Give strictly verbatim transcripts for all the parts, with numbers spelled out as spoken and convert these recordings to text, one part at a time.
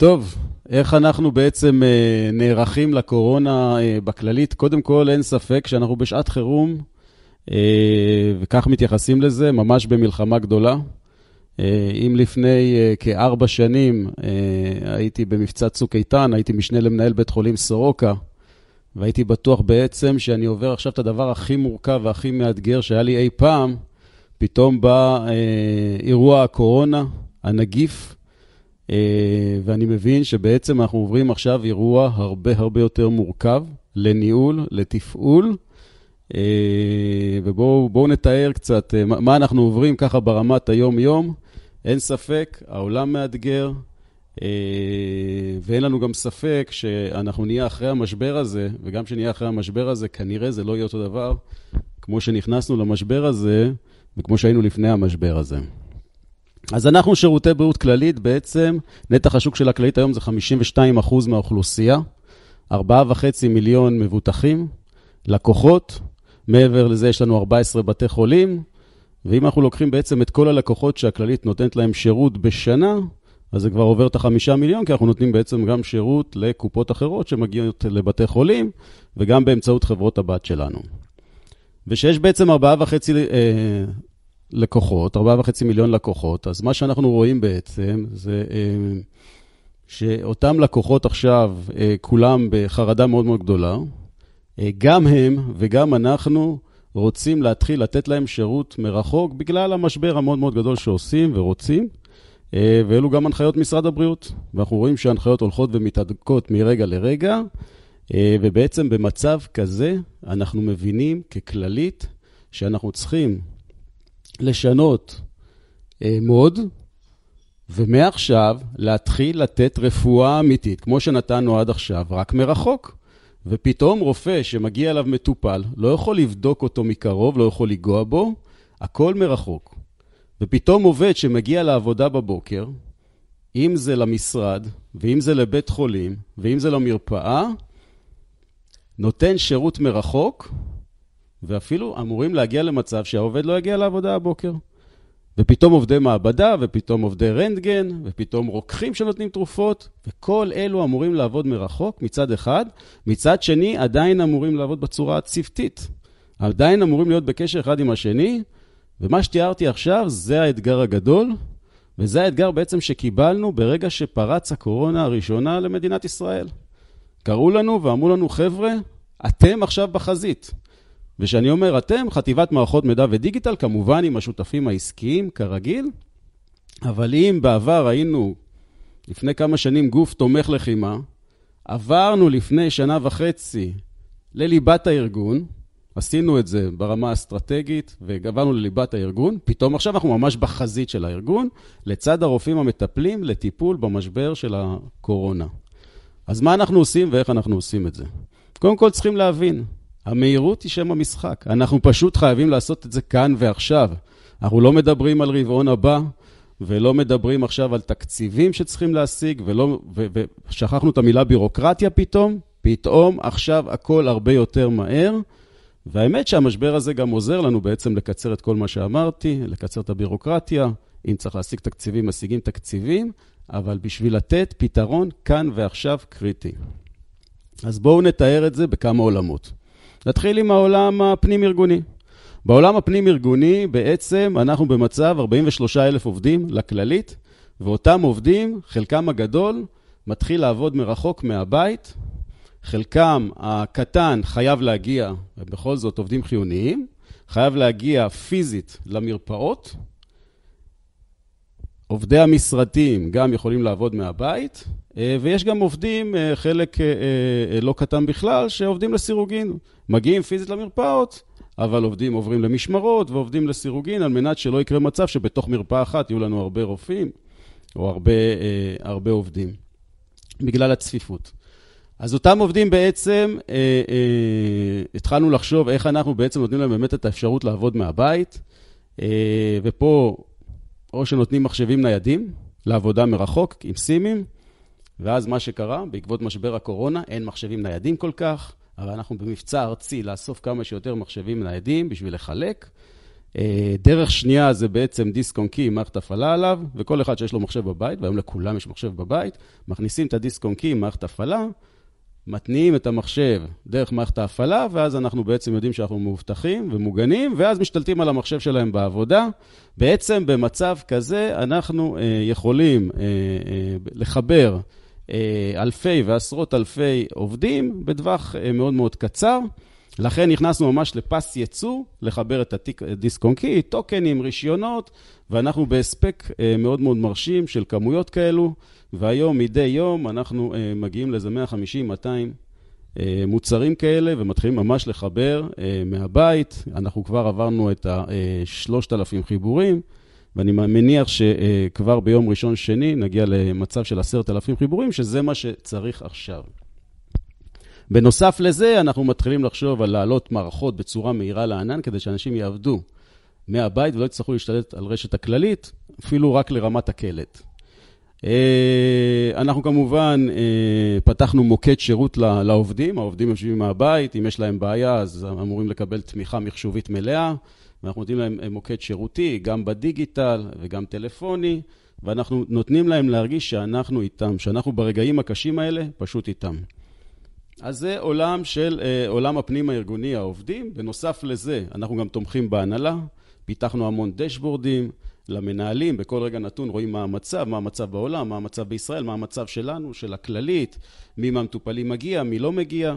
טוב, איך אנחנו בעצם אה, נערכים לקורונה אה, בכללית? קודם כל, אין ספק שאנחנו בשעת חירום, אה, וכך מתייחסים לזה, ממש במלחמה גדולה. אה, אם לפני אה, כארבע שנים אה, הייתי במבצע צוק איתן, הייתי משנה למנהל בית חולים סורוקה, והייתי בטוח בעצם שאני עובר עכשיו את הדבר הכי מורכב והכי מאתגר שהיה לי אי פעם, פתאום בא אה, אירוע הקורונה, הנגיף, ואני מבין שבעצם אנחנו עוברים עכשיו אירוע הרבה הרבה יותר מורכב לניהול, לתפעול, ובואו נתאר קצת מה אנחנו עוברים ככה ברמת היום-יום. אין ספק, העולם מאתגר, ואין לנו גם ספק שאנחנו נהיה אחרי המשבר הזה, וגם שנהיה אחרי המשבר הזה, כנראה זה לא יהיה אותו דבר, כמו שנכנסנו למשבר הזה, וכמו שהיינו לפני המשבר הזה. אז אנחנו שירותי בריאות כללית, בעצם נתח השוק של הכללית היום זה חמישים ושניים אחוז מהאוכלוסייה, ארבעה וחצי מיליון מבוטחים, לקוחות, מעבר לזה יש לנו ארבעה עשר בתי חולים, ואם אנחנו לוקחים בעצם את כל הלקוחות שהכללית נותנת להם שירות בשנה, אז זה כבר עובר את החמישה מיליון, כי אנחנו נותנים בעצם גם שירות לקופות אחרות שמגיעות לבתי חולים, וגם באמצעות חברות הבת שלנו. ושיש בעצם ארבעה וחצי... לקוחות, ארבעה וחצי מיליון לקוחות, אז מה שאנחנו רואים בעצם זה שאותם לקוחות עכשיו כולם בחרדה מאוד מאוד גדולה, גם הם וגם אנחנו רוצים להתחיל לתת להם שירות מרחוק בגלל המשבר המאוד מאוד גדול שעושים ורוצים, ואלו גם הנחיות משרד הבריאות, ואנחנו רואים שההנחיות הולכות ומתעדכות מרגע לרגע, ובעצם במצב כזה אנחנו מבינים ככללית שאנחנו צריכים לשנות מוד, ומעכשיו להתחיל לתת רפואה אמיתית, כמו שנתנו עד עכשיו, רק מרחוק. ופתאום רופא שמגיע אליו מטופל, לא יכול לבדוק אותו מקרוב, לא יכול לגוע בו, הכל מרחוק. ופתאום עובד שמגיע לעבודה בבוקר, אם זה למשרד, ואם זה לבית חולים, ואם זה למרפאה, נותן שירות מרחוק, ואפילו אמורים להגיע למצב שהעובד לא יגיע לעבודה הבוקר. ופתאום עובדי מעבדה, ופתאום עובדי רנטגן, ופתאום רוקחים שנותנים תרופות, וכל אלו אמורים לעבוד מרחוק מצד אחד, מצד שני עדיין אמורים לעבוד בצורה הצוותית. עדיין אמורים להיות בקשר אחד עם השני, ומה שתיארתי עכשיו זה האתגר הגדול, וזה האתגר בעצם שקיבלנו ברגע שפרץ הקורונה הראשונה למדינת ישראל. קראו לנו ואמרו לנו, חבר'ה, אתם עכשיו בחזית. ושאני אומר, אתם, חטיבת מערכות מידע ודיגיטל, כמובן עם השותפים העסקיים, כרגיל, אבל אם בעבר היינו, לפני כמה שנים, גוף תומך לחימה, עברנו לפני שנה וחצי לליבת הארגון, עשינו את זה ברמה אסטרטגית, ועברנו לליבת הארגון, פתאום עכשיו אנחנו ממש בחזית של הארגון, לצד הרופאים המטפלים לטיפול במשבר של הקורונה. אז מה אנחנו עושים ואיך אנחנו עושים את זה? קודם כל צריכים להבין, המהירות היא שם המשחק. אנחנו פשוט חייבים לעשות את זה כאן ועכשיו. אנחנו לא מדברים על רבעון הבא, ולא מדברים עכשיו על תקציבים שצריכים להשיג, ולא, ו, ושכחנו את המילה בירוקרטיה פתאום. פתאום, עכשיו הכל הרבה יותר מהר. והאמת שהמשבר הזה גם עוזר לנו בעצם לקצר את כל מה שאמרתי, לקצר את הבירוקרטיה. אם צריך להשיג תקציבים, משיגים תקציבים, אבל בשביל לתת פתרון כאן ועכשיו קריטי. אז בואו נתאר את זה בכמה עולמות. נתחיל עם העולם הפנים-ארגוני. בעולם הפנים-ארגוני בעצם אנחנו במצב ארבעים ושלושה אלף עובדים לכללית, ואותם עובדים, חלקם הגדול, מתחיל לעבוד מרחוק מהבית, חלקם הקטן חייב להגיע, ובכל זאת עובדים חיוניים, חייב להגיע פיזית למרפאות, עובדי המשרדים גם יכולים לעבוד מהבית, ויש גם עובדים, חלק לא קטן בכלל, שעובדים לסירוגין. מגיעים פיזית למרפאות, אבל עובדים עוברים למשמרות ועובדים לסירוגין, על מנת שלא יקרה מצב שבתוך מרפאה אחת יהיו לנו הרבה רופאים, או הרבה, הרבה עובדים, בגלל הצפיפות. אז אותם עובדים בעצם, התחלנו לחשוב איך אנחנו בעצם נותנים להם באמת את האפשרות לעבוד מהבית, ופה או שנותנים מחשבים ניידים לעבודה מרחוק עם סימים, ואז מה שקרה, בעקבות משבר הקורונה, אין מחשבים ניידים כל כך, אבל אנחנו במבצע ארצי לאסוף כמה שיותר מחשבים ניידים בשביל לחלק, דרך שנייה זה בעצם דיסק און קי עם מערכת הפעלה עליו, וכל אחד שיש לו מחשב בבית, והיום לכולם יש מחשב בבית, מכניסים את הדיסק און קי עם מערכת הפעלה, מתניעים את המחשב דרך מערכת ההפעלה, ואז אנחנו בעצם יודעים שאנחנו מאובטחים ומוגנים, ואז משתלטים על המחשב שלהם בעבודה. בעצם במצב כזה אנחנו אה, יכולים אה, אה, לחבר אה, אלפי ועשרות אלפי עובדים בטווח אה, מאוד מאוד קצר, לכן נכנסנו ממש לפס ייצור, לחבר את הדיסק און קי, טוקנים, רישיונות, ואנחנו בהספק מאוד מאוד מרשים של כמויות כאלו, והיום מדי יום אנחנו מגיעים לזה מאה חמישים מאתיים מוצרים כאלה, ומתחילים ממש לחבר מהבית. אנחנו כבר עברנו את ה-שלושת אלפים חיבורים, ואני מניח שכבר ביום ראשון שני נגיע למצב של עשרת אלפים חיבורים, שזה מה שצריך עכשיו. בנוסף לזה, אנחנו מתחילים לחשוב על להעלות מערכות בצורה מהירה לענן, כדי שאנשים יעבדו מהבית ולא יצטרכו להשתלט על רשת הכללית, אפילו רק לרמת הקלט. אנחנו כמובן פתחנו מוקד שירות לעובדים, העובדים יושבים מהבית, אם יש להם בעיה אז אמורים לקבל תמיכה מחשובית מלאה, ואנחנו נותנים להם מוקד שירותי, גם בדיגיטל וגם טלפוני, ואנחנו נותנים להם להרגיש שאנחנו איתם, שאנחנו ברגעים הקשים האלה פשוט איתם. אז זה עולם של עולם הפנים הארגוני העובדים. בנוסף לזה, אנחנו גם תומכים בהנהלה, פיתחנו המון דשבורדים למנהלים, בכל רגע נתון רואים מה המצב, מה המצב בעולם, מה המצב בישראל, מה המצב שלנו, של הכללית, מי מהמטופלים מגיע, מי לא מגיע,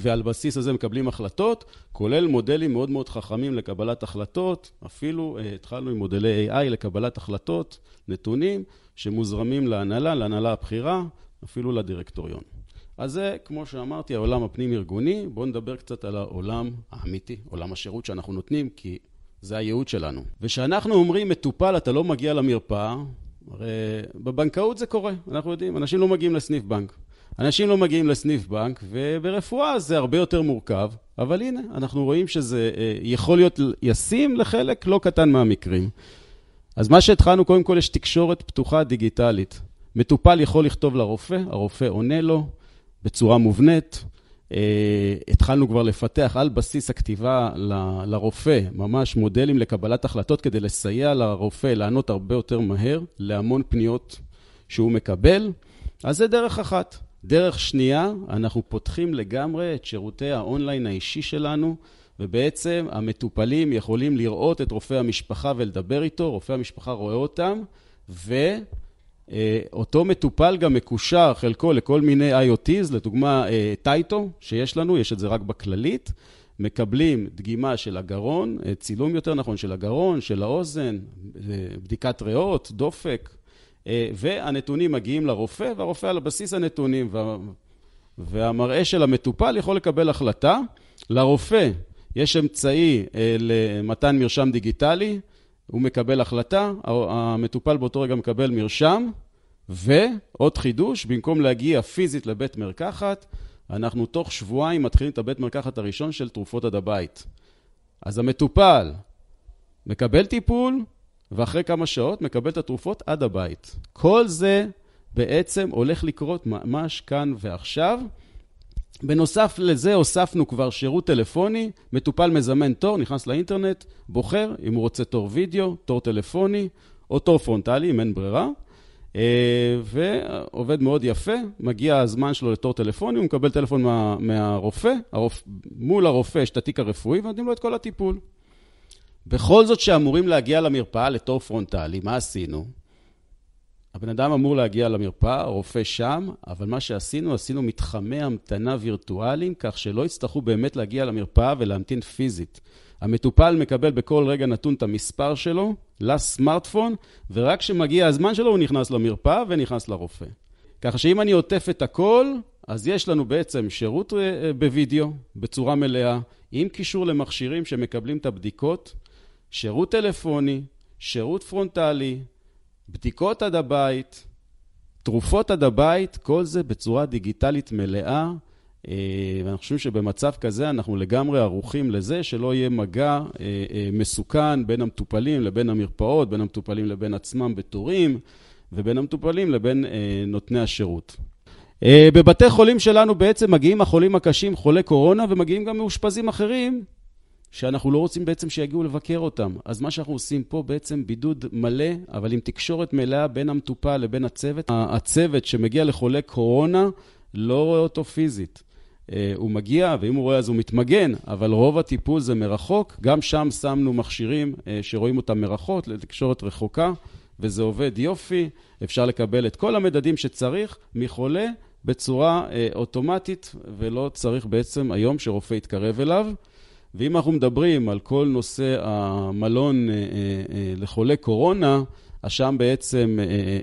ועל בסיס הזה מקבלים החלטות, כולל מודלים מאוד מאוד חכמים לקבלת החלטות, אפילו התחלנו עם מודלי איי איי לקבלת החלטות, נתונים שמוזרמים להנהלה, להנהלה הבכירה, אפילו לדירקטוריון. אז זה, כמו שאמרתי, העולם הפנים ארגוני. בואו נדבר קצת על העולם האמיתי, עולם השירות שאנחנו נותנים, כי זה הייעוד שלנו. ושאנחנו אומרים, מטופל, אתה לא מגיע למרפאה, הרי בבנקאות זה קורה, אנחנו יודעים, אנשים לא מגיעים לסניף בנק. אנשים לא מגיעים לסניף בנק, וברפואה זה הרבה יותר מורכב, אבל הנה, אנחנו רואים שזה יכול להיות ישים לחלק לא קטן מהמקרים. אז מה שהתחלנו, קודם כל, יש תקשורת פתוחה דיגיטלית. מטופל יכול לכתוב לרופא, הרופא עונה לו, בצורה מובנית. התחלנו כבר לפתח על בסיס הכתיבה לרופא, ממש מודלים לקבלת החלטות כדי לסייע לרופא, לענות הרבה יותר מהר, להמון פניות שהוא מקבל. אז זה דרך אחת. דרך שנייה, אנחנו פותחים לגמרי את שירותי האונליין האישי שלנו, ובעצם המטופלים יכולים לראות את רופא המשפחה ולדבר איתו, רופא המשפחה רואה אותם, ו... אותו מטופל גם מקושר חלקו לכל מיני איי או טיז, לדוגמה טייטו שיש לנו, יש את זה רק בכללית, מקבלים דגימה של הגרון, צילום יותר נכון של הגרון, של האוזן, בדיקת ריאות, דופק, והנתונים מגיעים לרופא, והרופא על בסיס הנתונים וה... והמראה של המטופל יכול לקבל החלטה. לרופא יש אמצעי למתן מרשם דיגיטלי, הוא מקבל החלטה, המטופל באותו רגע מקבל מרשם, ועוד חידוש, במקום להגיע פיזית לבית מרקחת, אנחנו תוך שבועיים מתחילים את הבית מרקחת הראשון של תרופות עד הבית. אז המטופל מקבל טיפול, ואחרי כמה שעות מקבל את התרופות עד הבית. כל זה בעצם הולך לקרות ממש כאן ועכשיו. בנוסף לזה הוספנו כבר שירות טלפוני, מטופל מזמן תור, נכנס לאינטרנט, בוחר אם הוא רוצה תור וידאו, תור טלפוני או תור פרונטלי, אם אין ברירה, ועובד מאוד יפה, מגיע הזמן שלו לתור טלפוני, הוא מקבל טלפון מה, מהרופא, הרופ... מול הרופא יש את התיק הרפואי ונותנים לו את כל הטיפול. בכל זאת שאמורים להגיע למרפאה לתור פרונטלי, מה עשינו? הבן אדם אמור להגיע למרפאה, הרופא שם, אבל מה שעשינו, עשינו מתחמי המתנה וירטואליים, כך שלא יצטרכו באמת להגיע למרפאה ולהמתין פיזית. המטופל מקבל בכל רגע נתון את המספר שלו לסמארטפון, ורק כשמגיע הזמן שלו הוא נכנס למרפאה ונכנס לרופא. כך שאם אני עוטף את הכל, אז יש לנו בעצם שירות בווידאו, בצורה מלאה, עם קישור למכשירים שמקבלים את הבדיקות, שירות טלפוני, שירות פרונטלי, בדיקות עד הבית, תרופות עד הבית, כל זה בצורה דיגיטלית מלאה, ואנחנו חושבים שבמצב כזה אנחנו לגמרי ערוכים לזה שלא יהיה מגע מסוכן בין המטופלים לבין המרפאות, בין המטופלים לבין עצמם בתורים, ובין המטופלים לבין נותני השירות. בבתי חולים שלנו בעצם מגיעים החולים הקשים, חולי קורונה, ומגיעים גם מאושפזים אחרים, שאנחנו לא רוצים בעצם שיגיעו לבקר אותם. אז מה שאנחנו עושים פה בעצם בידוד מלא, אבל עם תקשורת מלאה בין המטופל לבין הצוות. הצוות שמגיע לחולה קורונה לא רואה אותו פיזית. הוא מגיע, ואם הוא רואה אז הוא מתמגן, אבל רוב הטיפול זה מרחוק. גם שם שמנו מכשירים שרואים אותם מרחוק, לתקשורת רחוקה, וזה עובד יופי. אפשר לקבל את כל המדדים שצריך מחולה בצורה אוטומטית, ולא צריך בעצם היום שרופא יתקרב אליו. ואם אנחנו מדברים על כל נושא המלון לחולה קורונה, אז שם בעצם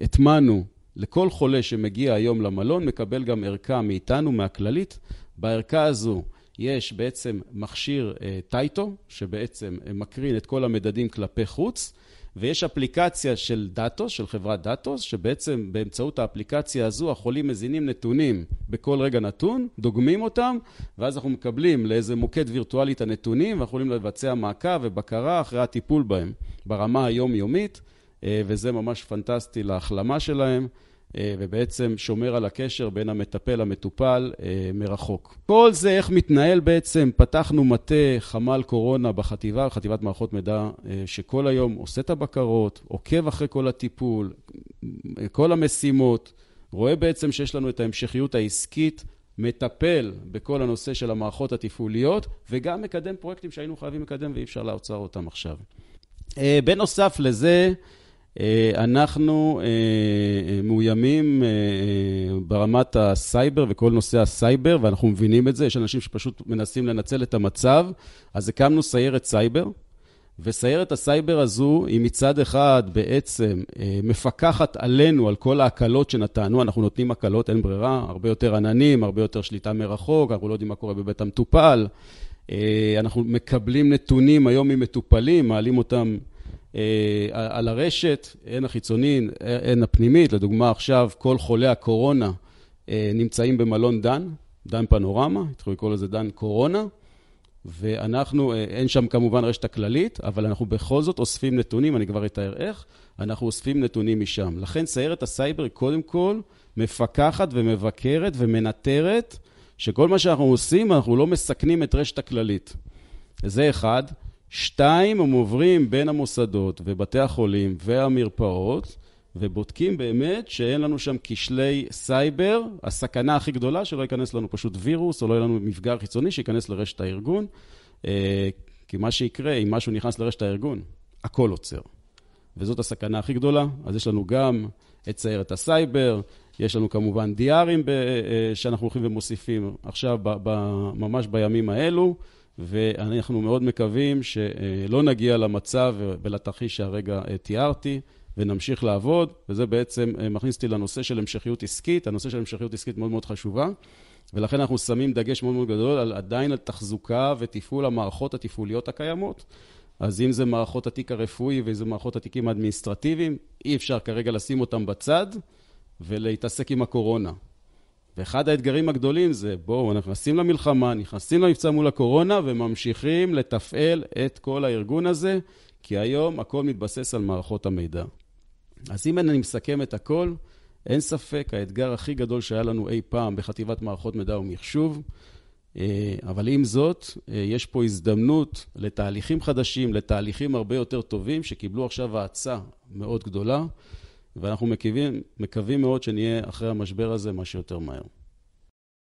התמנו לכל חולה שמגיע היום למלון, מקבל גם ערכה מאיתנו, מהכללית. בערכה הזו יש בעצם מכשיר טייטו, שבעצם מקרין את כל המדדים כלפי חוץ, ויש אפליקציה של דאטוס, של חברת דאטוס, שבעצם באמצעות האפליקציה הזו החולים מזינים נתונים בכל רגע נתון, דוגמים אותם, ואז אנחנו מקבלים לאיזה מוקד וירטואלי את הנתונים, ואנחנו יכולים לבצע מעקב ובקרה אחרי הטיפול בהם ברמה היומיומית, וזה ממש פנטסטי להחלמה שלהם, ובעצם שומר על הקשר בין המטפל למטופל מרחוק. כל זה איך מתנהל בעצם, פתחנו מטה חמ"ל קורונה בחטיבה, חטיבת מערכות מידע, שכל היום עושה את הבקרות, עוקב אחרי כל הטיפול, כל המשימות, רואה בעצם שיש לנו את ההמשכיות העסקית, מטפל בכל הנושא של המערכות התפעוליות, וגם מקדם פרויקטים שהיינו חייבים לקדם ואי אפשר להוצר אותם עכשיו. בנוסף לזה, אנחנו מאוימים ברמת הסייבר וכל נושא הסייבר, ואנחנו מבינים את זה. יש אנשים שפשוט מנסים לנצל את המצב, אז הקמנו סיירת סייבר, וסיירת הסייבר הזו היא מצד אחד בעצם מפקחת עלינו על כל ההקלות שנתנו. אנחנו נותנים הקלות, אין ברירה, הרבה יותר עננים, הרבה יותר שליטה מרחוק, אנחנו לא יודעים מה קורה בבית המטופל, אנחנו מקבלים נתונים היום ממטופלים, מעלים אותם על הרשת, הן החיצונית, הן הפנימית. לדוגמה, עכשיו כל חולי הקורונה נמצאים במלון דן, דן פנורמה, התחילו לקרוא לזה דן קורונה, ואנחנו, אין שם כמובן רשת הכללית, אבל אנחנו בכל זאת אוספים נתונים, אני כבר אתאר איך, אנחנו אוספים נתונים משם. לכן סיירת הסייבר היא קודם כל מפקחת ומבקרת ומנטרת, שכל מה שאנחנו עושים, אנחנו לא מסכנים את רשת הכללית. זה אחד. שתיים, הם עוברים בין המוסדות ובתי החולים והמרפאות, ובודקים באמת שאין לנו שם כשלי סייבר. הסכנה הכי גדולה שלא ייכנס לנו פשוט וירוס, או לא יהיה לנו מפגר חיצוני שיכנס לרשת הארגון. כי מה שיקרה, אם משהו נכנס לרשת הארגון, הכל עוצר. וזאת הסכנה הכי גדולה. אז יש לנו גם את סיירת הסייבר, יש לנו כמובן דיארים שאנחנו הולכים ומוסיפים עכשיו ממש בימים האלו, ואנחנו מאוד מקווים שלא נגיע למצב ולתרחיש שהרגע תיארתי, ונמשיך לעבוד, וזה בעצם מכניסתי לנושא של המשכיות עסקית. הנושא של המשכיות עסקית מאוד מאוד חשובה, ולכן אנחנו שמים דגש מאוד מאוד גדול על עדיין על תחזוקה ותפעול המערכות התפעוליות הקיימות. אז אם זה מערכות התיק הרפואי ואם זה מערכות התיקים האדמיניסטרטיביים, אי אפשר כרגע לשים אותם בצד ולהתעסק עם הקורונה. ואחד האתגרים הגדולים זה, בואו, אנחנו נכנסים למלחמה, נכנסים למבצע מול הקורונה, וממשיכים לתפעל את כל הארגון הזה, כי היום הכל מתבסס על מערכות המידע. אז אם אני מסכם את הכל, אין ספק, האתגר הכי גדול שהיה לנו אי פעם בחטיבת מערכות מידע ומחשוב, אבל עם זאת, יש פה הזדמנות לתהליכים חדשים, לתהליכים הרבה יותר טובים, שקיבלו עכשיו העצה מאוד גדולה, ואנחנו מקווים, מקווים מאוד שנהיה אחרי המשבר הזה מה שיותר מהר.